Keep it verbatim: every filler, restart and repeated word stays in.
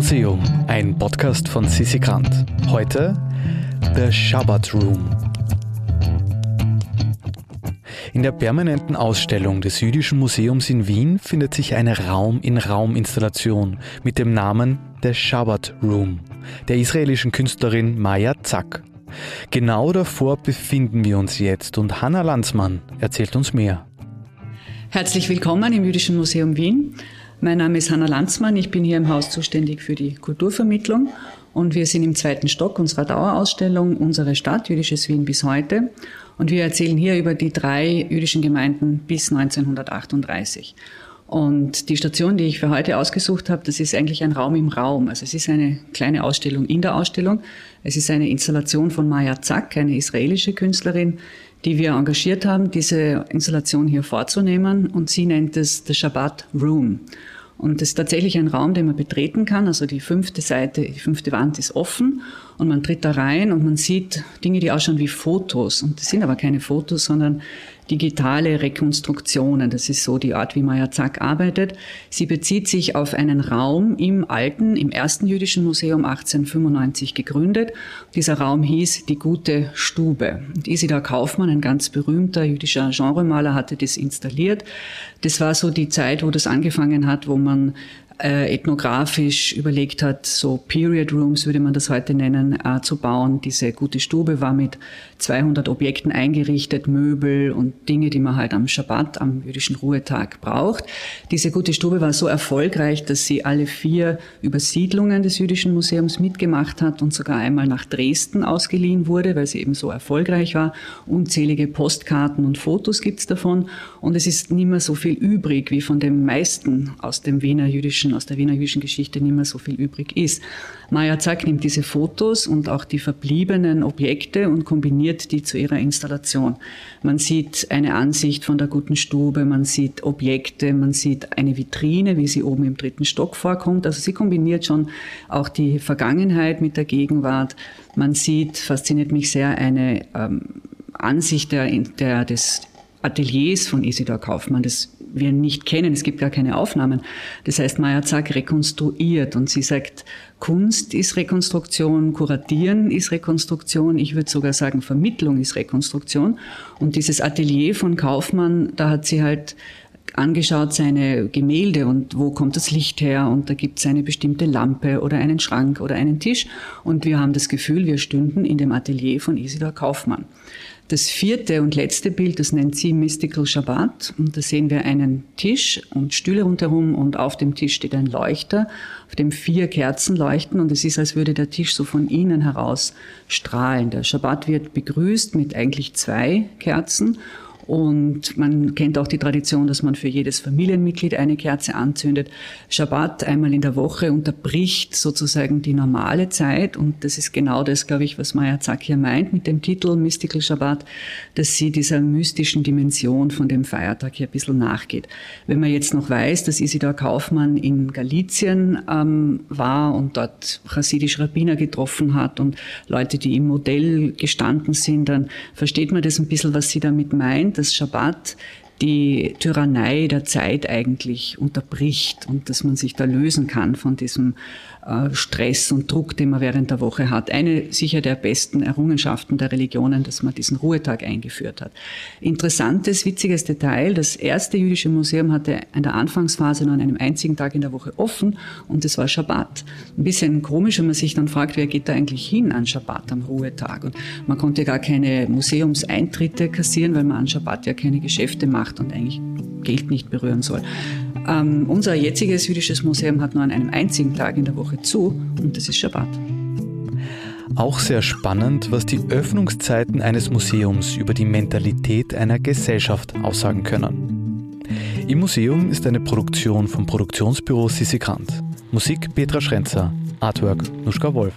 Museum, ein Podcast von Sissi Grant. Heute The Shabbat Room. In der permanenten Ausstellung des Jüdischen Museums in Wien findet sich eine Raum-in-Raum-Installation mit dem Namen The Shabbat Room der israelischen Künstlerin Maya Zack. Genau davor befinden wir uns jetzt und Hanna Landsmann erzählt uns mehr. Herzlich willkommen im Jüdischen Museum Wien. Mein Name ist Hanna Landsmann, ich bin hier im Haus zuständig für die Kulturvermittlung und wir sind im zweiten Stock unserer Dauerausstellung Unsere Stadt, Jüdisches Wien bis heute. Und wir erzählen hier über die drei jüdischen Gemeinden bis neunzehnhundertachtunddreißig. Und die Station, die ich für heute ausgesucht habe, das ist eigentlich ein Raum im Raum. Also es ist eine kleine Ausstellung in der Ausstellung. Es ist eine Installation von Maya Zack, eine israelische Künstlerin, die wir engagiert haben, diese Installation hier vorzunehmen. Und sie nennt es The Shabbat Room. Und es ist tatsächlich ein Raum, den man betreten kann. Also die fünfte Seite, die fünfte Wand ist offen und man tritt da rein und man sieht Dinge, die ausschauen wie Fotos. Und das sind aber keine Fotos, sondern digitale Rekonstruktionen, das ist so die Art, wie Maya Zack arbeitet. Sie bezieht sich auf einen Raum im alten, im ersten jüdischen Museum achtzehnhundertfünfundneunzig gegründet. Dieser Raum hieß die gute Stube. Und Isidor Kaufmann, ein ganz berühmter jüdischer Genremaler, hatte das installiert. Das war so die Zeit, wo das angefangen hat, wo man äh, ethnografisch überlegt hat, so Period Rooms würde man das heute nennen, äh, zu bauen. Diese gute Stube war mit zweihundert Objekten eingerichtet, Möbel und Dinge, die man halt am Schabbat, am jüdischen Ruhetag braucht. Diese gute Stube war so erfolgreich, dass sie alle vier Übersiedlungen des Jüdischen Museums mitgemacht hat und sogar einmal nach Dresden ausgeliehen wurde, weil sie eben so erfolgreich war. Unzählige Postkarten und Fotos gibt's davon. Und es ist nicht mehr so viel übrig, wie von den meisten aus dem Wiener jüdischen, aus der Wiener jüdischen Geschichte nicht mehr so viel übrig ist. Maya Zack nimmt diese Fotos und auch die verbliebenen Objekte und kombiniert die zu ihrer Installation. Man sieht eine Ansicht von der guten Stube, man sieht Objekte, man sieht eine Vitrine, wie sie oben im dritten Stock vorkommt. Also sie kombiniert schon auch die Vergangenheit mit der Gegenwart. Man sieht, fasziniert mich sehr, eine ähm, Ansicht der, der, des Ateliers von Isidor Kaufmann, das wir nicht kennen, es gibt gar keine Aufnahmen. Das heißt, Maya Zack rekonstruiert und sie sagt, Kunst ist Rekonstruktion, Kuratieren ist Rekonstruktion, ich würde sogar sagen, Vermittlung ist Rekonstruktion. Und dieses Atelier von Kaufmann, da hat sie halt angeschaut seine Gemälde und wo kommt das Licht her und da gibt es eine bestimmte Lampe oder einen Schrank oder einen Tisch und wir haben das Gefühl, wir stünden in dem Atelier von Isidor Kaufmann. Das vierte und letzte Bild, das nennt sie Mystical Shabbat und da sehen wir einen Tisch und Stühle rundherum und auf dem Tisch steht ein Leuchter, auf dem vier Kerzen leuchten und es ist, als würde der Tisch so von innen heraus strahlen. Der Shabbat wird begrüßt mit eigentlich zwei Kerzen. Und man kennt auch die Tradition, dass man für jedes Familienmitglied eine Kerze anzündet. Schabbat einmal in der Woche unterbricht sozusagen die normale Zeit. Und das ist genau das, glaube ich, was Maya Zack hier meint mit dem Titel Mystical Shabbat, dass sie dieser mystischen Dimension von dem Feiertag hier ein bisschen nachgeht. Wenn man jetzt noch weiß, dass Isidor Kaufmann in Galizien ähm, war und dort chassidische Rabbiner getroffen hat und Leute, die im Modell gestanden sind, dann versteht man das ein bisschen, was sie damit meint, dass Schabbat die Tyrannei der Zeit eigentlich unterbricht und dass man sich da lösen kann von diesem äh, Stress und Druck, den man während der Woche hat. Eine sicher der besten Errungenschaften der Religionen, dass man diesen Ruhetag eingeführt hat. Interessantes, witziges Detail, das erste jüdische Museum hatte in der Anfangsphase nur an einem einzigen Tag in der Woche offen und das war Schabbat. Ein bisschen komisch, wenn man sich dann fragt, wer geht da eigentlich hin an Schabbat, am Ruhetag? Und man konnte gar keine Museumseintritte kassieren, weil man an Schabbat ja keine Geschäfte macht und eigentlich Geld nicht berühren soll. Ähm, unser jetziges jüdisches Museum hat nur an einem einzigen Tag in der Woche zu und das ist Schabbat. Auch sehr spannend, was die Öffnungszeiten eines Museums über die Mentalität einer Gesellschaft aussagen können. Im Museum ist eine Produktion vom Produktionsbüro Sissi Grant. Musik Petra Schrenzer, Artwork Nuschka Wolf.